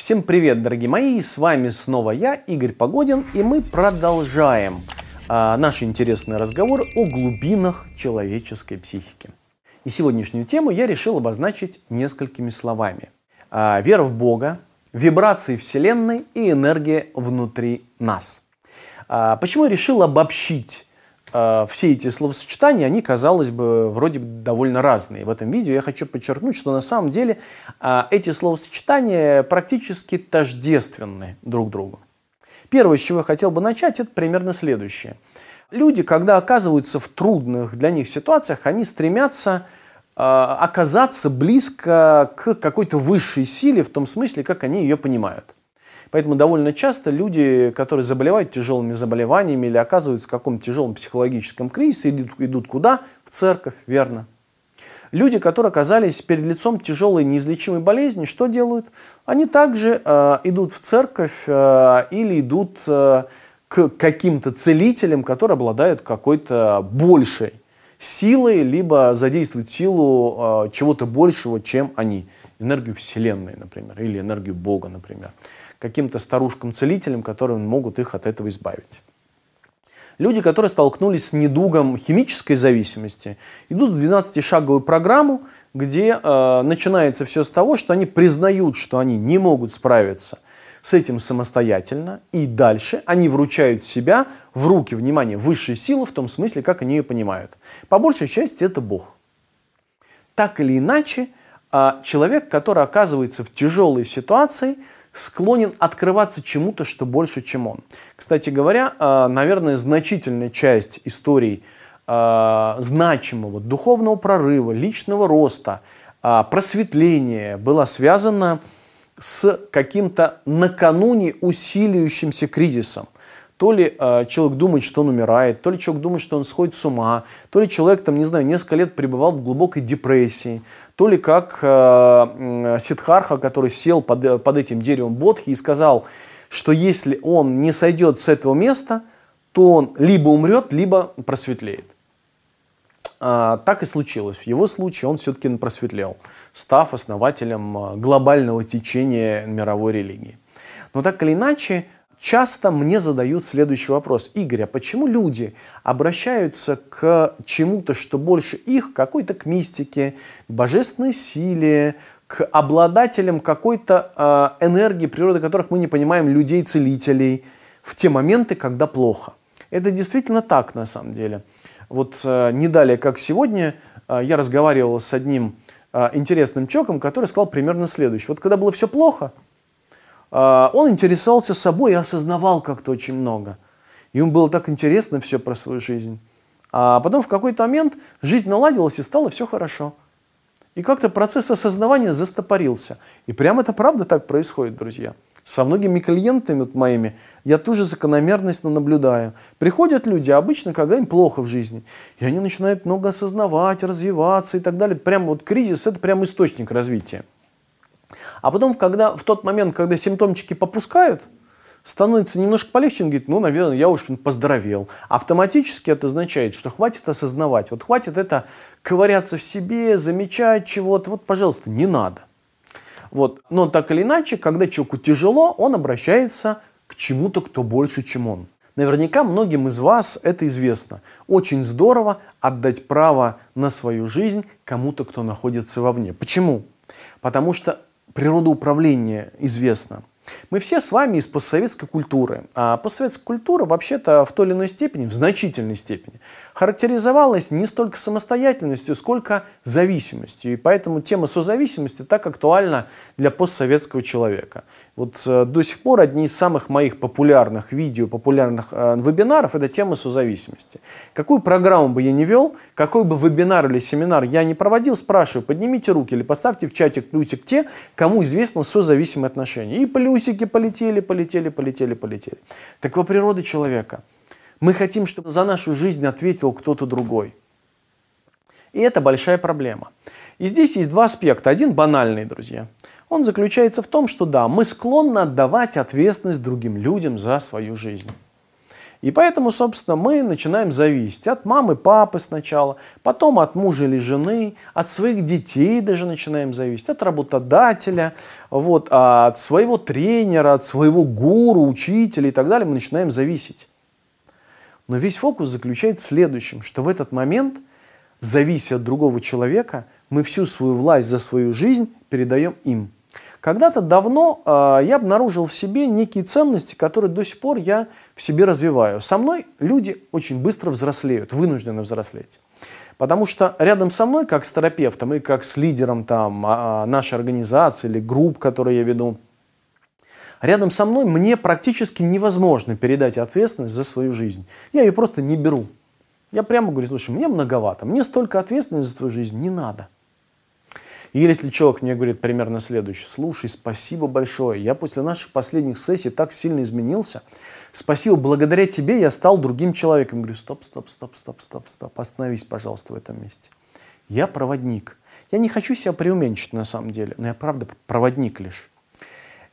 Всем привет, дорогие мои, с вами снова я, Игорь Погодин, и мы продолжаем наш интересный разговор о глубинах человеческой психики. И сегодняшнюю тему я решил обозначить несколькими словами. Вера в Бога, вибрации Вселенной и энергия внутри нас. Почему я решил обобщить все эти словосочетания? Они, казалось бы, вроде бы довольно разные. В этом видео я хочу подчеркнуть, что на самом деле эти словосочетания практически тождественны друг другу. Первое, с чего я хотел бы начать, это примерно следующее. Люди, когда оказываются в трудных для них ситуациях, они стремятся оказаться близко к какой-то высшей силе в том смысле, как они ее понимают. Поэтому довольно часто люди, которые заболевают тяжелыми заболеваниями или оказываются в каком-то тяжелом психологическом кризисе, идут куда? В церковь, верно. Люди, которые оказались перед лицом тяжелой неизлечимой болезни, что делают? Они также идут в церковь или идут к каким-то целителям, которые обладают какой-то большей силой, либо задействуют силу чего-то большего, чем они. Энергию Вселенной, например, или энергию Бога, например. Каким-то старушкам-целителям, которые могут их от этого избавить. Люди, которые столкнулись с недугом химической зависимости, идут в 12-шаговую программу, где начинается все с того, что они признают, что они не могут справиться с этим самостоятельно, и дальше они вручают себя в руки, внимание, высшей силы, в том смысле, как они ее понимают. По большей части это Бог. Так или иначе, человек, который оказывается в тяжелой ситуации, склонен открываться чему-то, что больше, чем он. Кстати говоря, наверное, значительная часть историй значимого духовного прорыва, личного роста, просветления была связана с каким-то накануне усиливающимся кризисом. То ли человек думает, что он умирает, то ли человек думает, что он сходит с ума, то ли человек, там, не знаю, несколько лет пребывал в глубокой депрессии, то ли как Сиддхартха, который сел под этим деревом бодхи и сказал, что если он не сойдет с этого места, то он либо умрет, либо просветлеет. Так и случилось. В его случае он все-таки просветлел, став основателем глобального течения мировой религии. Но так или иначе, часто мне задают следующий вопрос. Игорь, а почему люди обращаются к чему-то, что больше их, какой-то к мистике, к божественной силе, к обладателям какой-то энергии, природы которых мы не понимаем, людей-целителей, в те моменты, когда плохо? Это действительно так, на самом деле. Вот не далее, как сегодня, я разговаривал с одним интересным человеком, который сказал примерно следующее. Вот когда было все плохо, он интересовался собой и осознавал как-то очень много. Ему было так интересно все про свою жизнь. А потом в какой-то момент жизнь наладилась и стало все хорошо. И как-то процесс осознавания застопорился. И прямо это правда так происходит, друзья. Со многими клиентами вот моими я ту же закономерность наблюдаю. Приходят люди обычно, когда им плохо в жизни. И они начинают много осознавать, развиваться и так далее. Прямо вот кризис – это прям источник развития. А потом, когда, в тот момент, когда симптомчики попускают, становится немножко полегче, он говорит, ну, наверное, я уж поздоровел. Автоматически это означает, что хватит осознавать, вот хватит это ковыряться в себе, замечать чего-то, вот, пожалуйста, не надо. Вот. Но так или иначе, когда человеку тяжело, он обращается к чему-то, кто больше, чем он. Наверняка многим из вас это известно. Очень здорово отдать право на свою жизнь кому-то, кто находится вовне. Почему? Потому что природа управления известна. Мы все с вами из постсоветской культуры. А постсоветская культура вообще-то в той или иной степени, в значительной степени, характеризовалась не столько самостоятельностью, сколько зависимостью. И поэтому тема созависимости так актуальна для постсоветского человека. Вот до сих пор одни из самых моих популярных видео, популярных вебинаров – это тема созависимости. Какую программу бы я ни вел, какой бы вебинар или семинар я ни проводил, спрашиваю, поднимите руки или поставьте в чатик плюсик те, кому известно созависимые отношения. И плюсики полетели. Такова природа человека. Мы хотим, чтобы за нашу жизнь ответил кто-то другой. И это большая проблема. И здесь есть два аспекта. Один банальный, друзья. Он заключается в том, что да, мы склонны отдавать ответственность другим людям за свою жизнь. И поэтому, собственно, мы начинаем зависеть от мамы, папы сначала, потом от мужа или жены, от своих детей даже начинаем зависеть, от работодателя, вот, от своего тренера, от своего гуру, учителя и так далее. Мы начинаем зависеть. Но весь фокус заключается в следующем, что в этот момент, завися от другого человека, мы всю свою власть за свою жизнь передаем им. Когда-то давно я обнаружил в себе некие ценности, которые до сих пор я в себе развиваю. Со мной люди очень быстро взрослеют, вынуждены взрослеть. Потому что рядом со мной, как с терапевтом и как с лидером там, нашей организации или групп, которые я веду, рядом со мной мне практически невозможно передать ответственность за свою жизнь. Я ее просто не беру. Я прямо говорю: слушай, мне многовато, мне столько ответственности за твою жизнь не надо. Или если человек мне говорит примерно следующее: слушай, спасибо большое, я после наших последних сессий так сильно изменился, спасибо, благодаря тебе я стал другим человеком. Я говорю: стоп, остановись, пожалуйста, в этом месте. Я проводник. Я не хочу себя преуменьшить на самом деле, но я правда проводник лишь.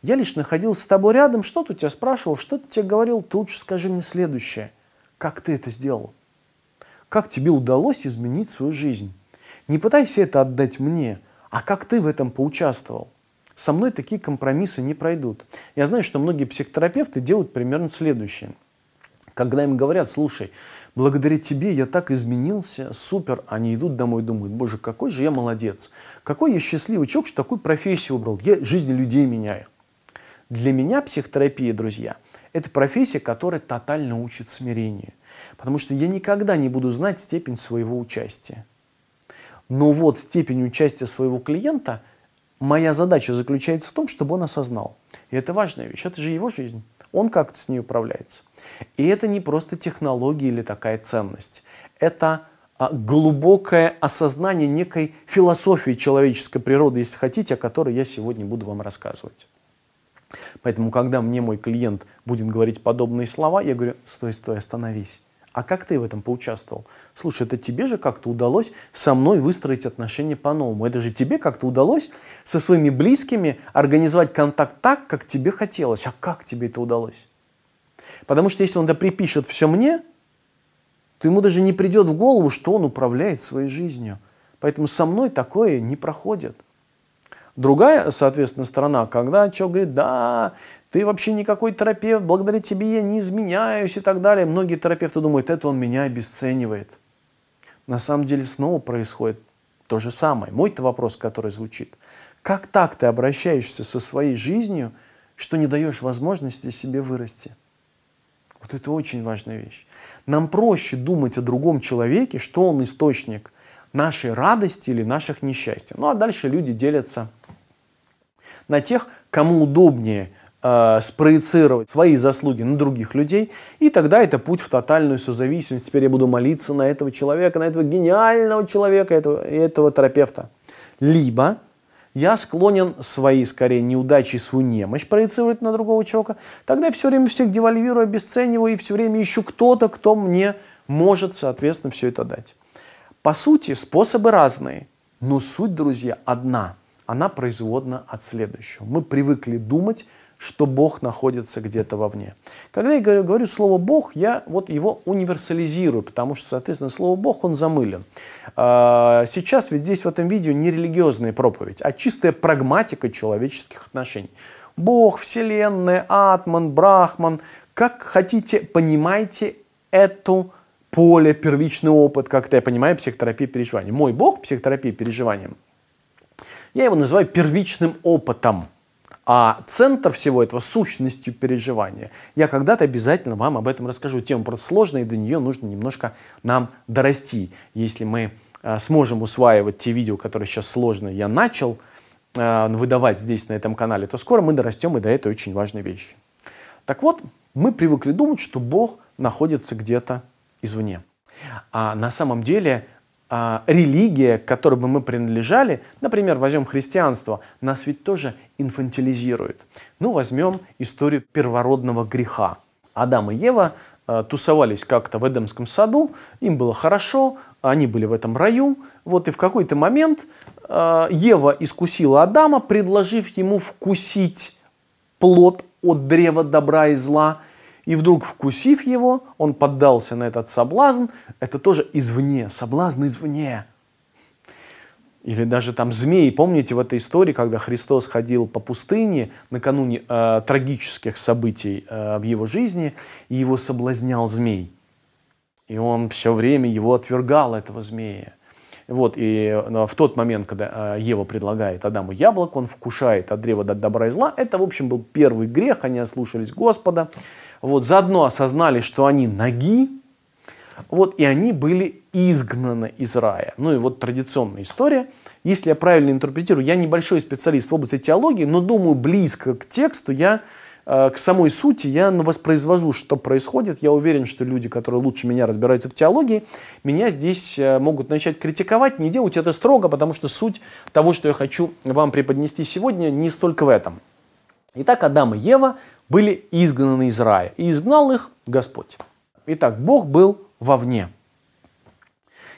Я лишь находился с тобой рядом, что-то у тебя спрашивал, что-то тебе говорил, ты лучше скажи мне следующее: как ты это сделал? Как тебе удалось изменить свою жизнь? Не пытайся это отдать мне, а как ты в этом поучаствовал? Со мной такие компромиссы не пройдут. Я знаю, что многие психотерапевты делают примерно следующее. Когда им говорят: слушай, благодаря тебе я так изменился, супер, они идут домой и думают: боже, какой же я молодец, какой я счастливый человек, что такую профессию выбрал, я жизни людей меняю. Для меня психотерапия, друзья, это профессия, которая тотально учит смирению. Потому что я никогда не буду знать степень своего участия. Но вот степень участия своего клиента, моя задача заключается в том, чтобы он осознал. И это важная вещь, это же его жизнь. Он как-то с ней управляется. И это не просто технология или такая ценность. Это глубокое осознание некой философии человеческой природы, если хотите, о которой я сегодня буду вам рассказывать. Поэтому, когда мне мой клиент будет говорить подобные слова, я говорю: стой, стой, остановись. А как ты в этом поучаствовал? Слушай, это тебе же как-то удалось со мной выстроить отношения по-новому. Это же тебе как-то удалось со своими близкими организовать контакт так, как тебе хотелось. А как тебе это удалось? Потому что если он припишет все мне, то ему даже не придет в голову, что он управляет своей жизнью. Поэтому со мной такое не проходит. Другая, соответственно, сторона, когда человек говорит: да, ты вообще никакой терапевт, благодаря тебе я не изменяюсь и так далее. Многие терапевты думают: это он меня обесценивает. На самом деле снова происходит то же самое. Мой-то вопрос, который звучит: как так ты обращаешься со своей жизнью, что не даешь возможности себе вырасти? Вот это очень важная вещь. Нам проще думать о другом человеке, что он источник нашей радости или наших несчастья. Ну а дальше люди делятся на тех, кому удобнее спроецировать свои заслуги на других людей, и тогда это путь в тотальную созависимость. Теперь я буду молиться на этого человека, на этого гениального человека, этого терапевта. Либо я склонен свои, скорее, неудачи и свою немощь проецировать на другого человека, тогда я все время всех девальвирую, обесцениваю, и все время ищу кто-то, кто мне может, соответственно, все это дать. По сути, способы разные, но суть, друзья, одна. Она производна от следующего. Мы привыкли думать, что Бог находится где-то вовне. Когда я говорю слово «Бог», я вот его универсализирую, потому что, соответственно, слово «Бог», он замылен. Сейчас ведь здесь в этом видео не религиозная проповедь, а чистая прагматика человеческих отношений. Бог, Вселенная, Атман, Брахман. Как хотите, понимайте эту поле, первичный опыт, как-то я понимаю психотерапию переживаний. Мой Бог, психотерапия переживаний, я его называю первичным опытом. А центр всего этого — сущностью переживания. Я когда-то обязательно вам об этом расскажу. Тема просто сложная, и до нее нужно немножко нам дорасти. Если мы сможем усваивать те видео, которые сейчас сложные, я начал выдавать здесь, на этом канале, то скоро мы дорастем и до этой очень важной вещи. Так вот, мы привыкли думать, что Бог находится где-то извне. А на самом деле религия, к которой бы мы принадлежали, например, возьмем христианство, нас ведь тоже инфантилизирует. Ну, возьмем историю первородного греха. Адам и Ева тусовались как-то в Эдемском саду, им было хорошо, они были в этом раю. Вот и в какой-то момент Ева искусила Адама, предложив ему вкусить плод от древа добра и зла. и вдруг, вкусив его, он поддался на этот соблазн. Это тоже извне, соблазн извне. Или даже там змеи. Помните в этой истории, когда Христос ходил по пустыне накануне трагических событий в его жизни, и его соблазнял змей. И он все время его отвергал, этого змея. Вот, и в тот момент, когда Ева предлагает Адаму яблоко, он вкушает от древа добра и зла. Это, в общем, был первый грех, они ослушались Господа. Вот, заодно осознали, что они наги, вот, и они были изгнаны из рая. Ну и вот традиционная история. Если я правильно интерпретирую, я небольшой специалист в области теологии, но думаю, близко к тексту я... К самой сути я воспроизвожу, что происходит. Я уверен, что люди, которые лучше меня разбираются в теологии, меня здесь могут начать критиковать. Не делать это строго, потому что суть того, что я хочу вам преподнести сегодня, не столько в этом. Итак, Адам и Ева были изгнаны из рая. И изгнал их Господь. Итак, Бог был вовне.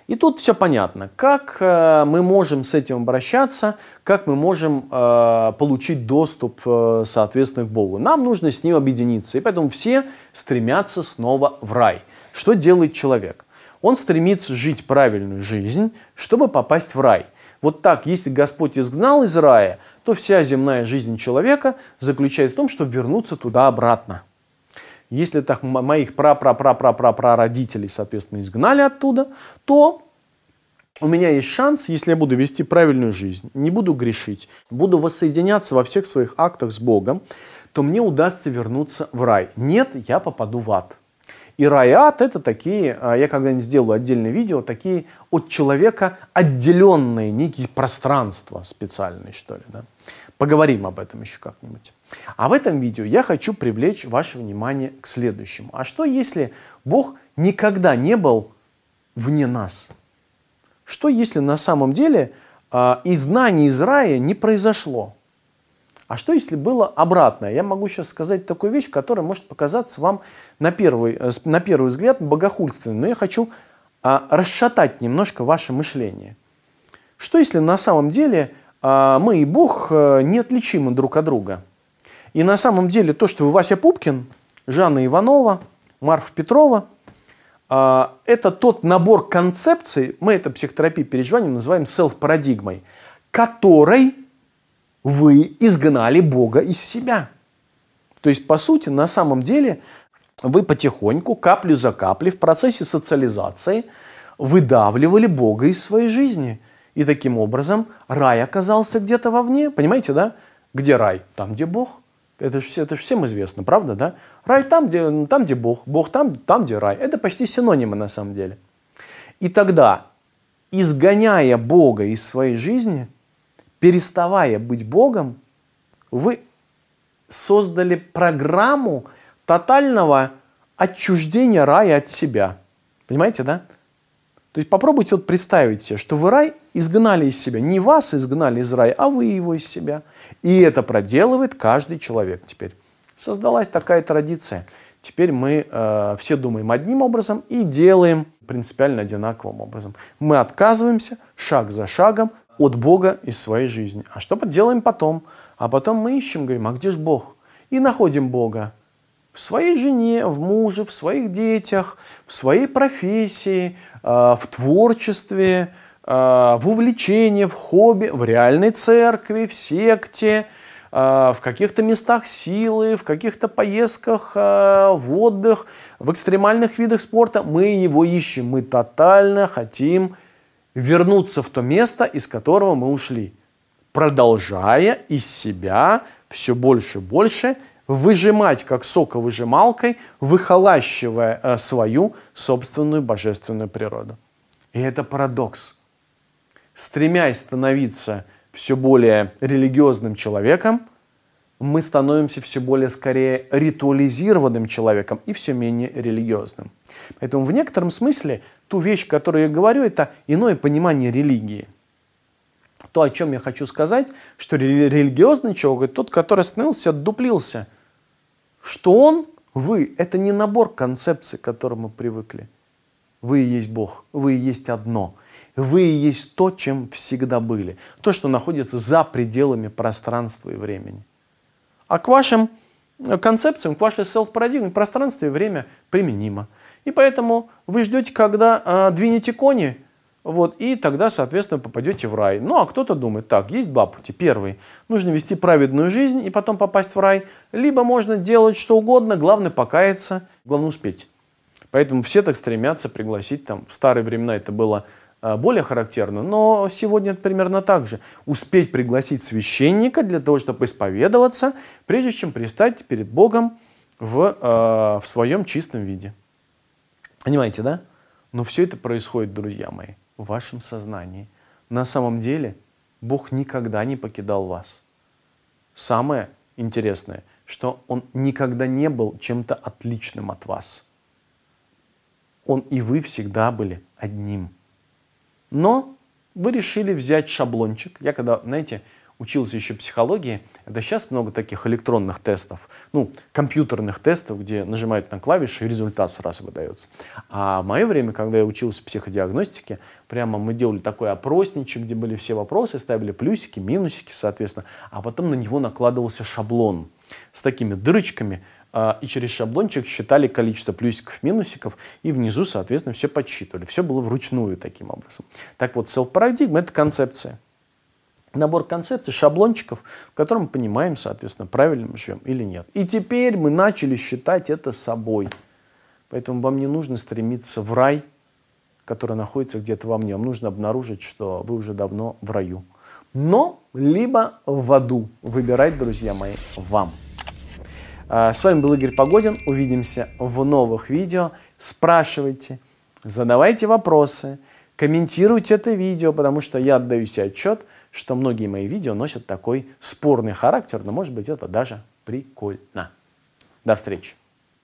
И тут все понятно. Как мы можем с этим обращаться, как мы можем получить доступ, соответственно, к Богу. Нам нужно с ним объединиться, и поэтому все стремятся снова в рай. Что делает человек? Он стремится жить правильную жизнь, чтобы попасть в рай. Вот так, если Господь изгнал из рая, то вся земная жизнь человека заключается в том, чтобы вернуться туда обратно. Если так моих прапрапрапрапрапрародителей, соответственно, изгнали оттуда, то... У меня есть шанс, если я буду вести правильную жизнь, не буду грешить, буду воссоединяться во всех своих актах с Богом, то мне удастся вернуться в рай. Нет, я попаду в ад. И рай и ад — это такие, я когда-нибудь сделаю отдельное видео, такие от человека отделенные некие пространства специальные, что ли. Да? Поговорим об этом еще как-нибудь. А в этом видео я хочу привлечь ваше внимание к следующему. А что, если Бог никогда не был вне нас? Что, если на самом деле изгнание из рая не произошло? А что, если было обратное? Я могу сейчас сказать такую вещь, которая может показаться вам на первый взгляд богохульственной, но я хочу расшатать немножко ваше мышление. Что, если на самом деле мы и Бог неотличимы друг от друга? И на самом деле то, что вы Вася Пупкин, Жанна Иванова, Марфа Петрова, это тот набор концепций, мы это в психотерапии переживания называем селф-парадигмой, которой вы изгнали Бога из себя. То есть, по сути, на самом деле, вы потихоньку, каплю за каплей, в процессе социализации выдавливали Бога из своей жизни. И таким образом рай оказался где-то вовне. Понимаете, да? Где рай? Там, где Бог. Это же всем известно, правда, да? Рай там, где Бог, Бог там, где рай. Это почти синонимы на самом деле. И тогда, изгоняя Бога из своей жизни, переставая быть Богом, вы создали программу тотального отчуждения рая от себя. Понимаете, да? То есть попробуйте вот представить себе, что вы рай изгнали из себя. Не вас изгнали из рая, а вы его из себя. И это проделывает каждый человек теперь. Создалась такая традиция. Теперь мы все думаем одним образом и делаем принципиально одинаковым образом. Мы отказываемся шаг за шагом от Бога из своей жизни. А что делаем потом? А потом мы ищем, говорим, а где же Бог? И находим Бога. В своей жене, в муже, в своих детях, в своей профессии, в творчестве, в увлечении, в хобби, в реальной церкви, в секте, в каких-то местах силы, в каких-то поездках, в отдых, в экстремальных видах спорта. Мы его ищем, мы тотально хотим вернуться в то место, из которого мы ушли, продолжая из себя все больше и больше выжимать, как соковыжималкой, выхолащивая свою собственную божественную природу. И это парадокс. Стремясь становиться все более религиозным человеком, мы становимся все более скорее ритуализированным человеком и все менее религиозным. Поэтому в некотором смысле ту вещь, которую я говорю, это иное понимание религии. То, о чем я хочу сказать, что религиозный человек, тот, который остановился, отдуплился, что он, вы, это не набор концепций, к которым мы привыкли. Вы и есть Бог, вы и есть одно, вы и есть то, чем всегда были, то, что находится за пределами пространства и времени. А к вашим концепциям, к вашей селф-парадигме пространство и время применимо. И поэтому вы ждете, когда двинете кони, вот, и тогда, соответственно, попадете в рай. Ну, а кто-то думает, так, есть два пути. Первый, нужно вести праведную жизнь и потом попасть в рай. Либо можно делать что угодно, главное покаяться, главное успеть. Поэтому все так стремятся пригласить, там, в старые времена это было более характерно, но сегодня это примерно так же. Успеть пригласить священника для того, чтобы исповедоваться, прежде чем предстать перед Богом в своем чистом виде. Понимаете, да? Но все это происходит, друзья мои, в вашем сознании. На самом деле Бог никогда не покидал вас. Самое интересное, что Он никогда не был чем-то отличным от вас. Он и вы всегда были одним. Но вы решили взять шаблончик. Я когда, знаете, учился еще психологии, это сейчас много таких электронных тестов, ну, компьютерных тестов, где нажимают на клавиши, и результат сразу выдается. А в мое время, когда я учился психодиагностике, прямо мы делали такой опросничек, где были все вопросы, ставили плюсики, минусики, соответственно, а потом на него накладывался шаблон с такими дырочками, и через шаблончик считали количество плюсиков, минусиков, и внизу, соответственно, все подсчитывали. Все было вручную таким образом. Так вот, селф-парадигма – это концепция. Набор концепций, шаблончиков, в котором мы понимаем, соответственно, правильно мы живем или нет. И теперь мы начали считать это собой. Поэтому вам не нужно стремиться в рай, который находится где-то во мне. Вам нужно обнаружить, что вы уже давно в раю. Но либо в аду. Выбирать, друзья мои, вам. С вами был Игорь Погодин. Увидимся в новых видео. Спрашивайте, задавайте вопросы, комментируйте это видео, потому что я отдаю себе отчет, что многие мои видео носят такой спорный характер, но, может быть, это даже прикольно. До встречи!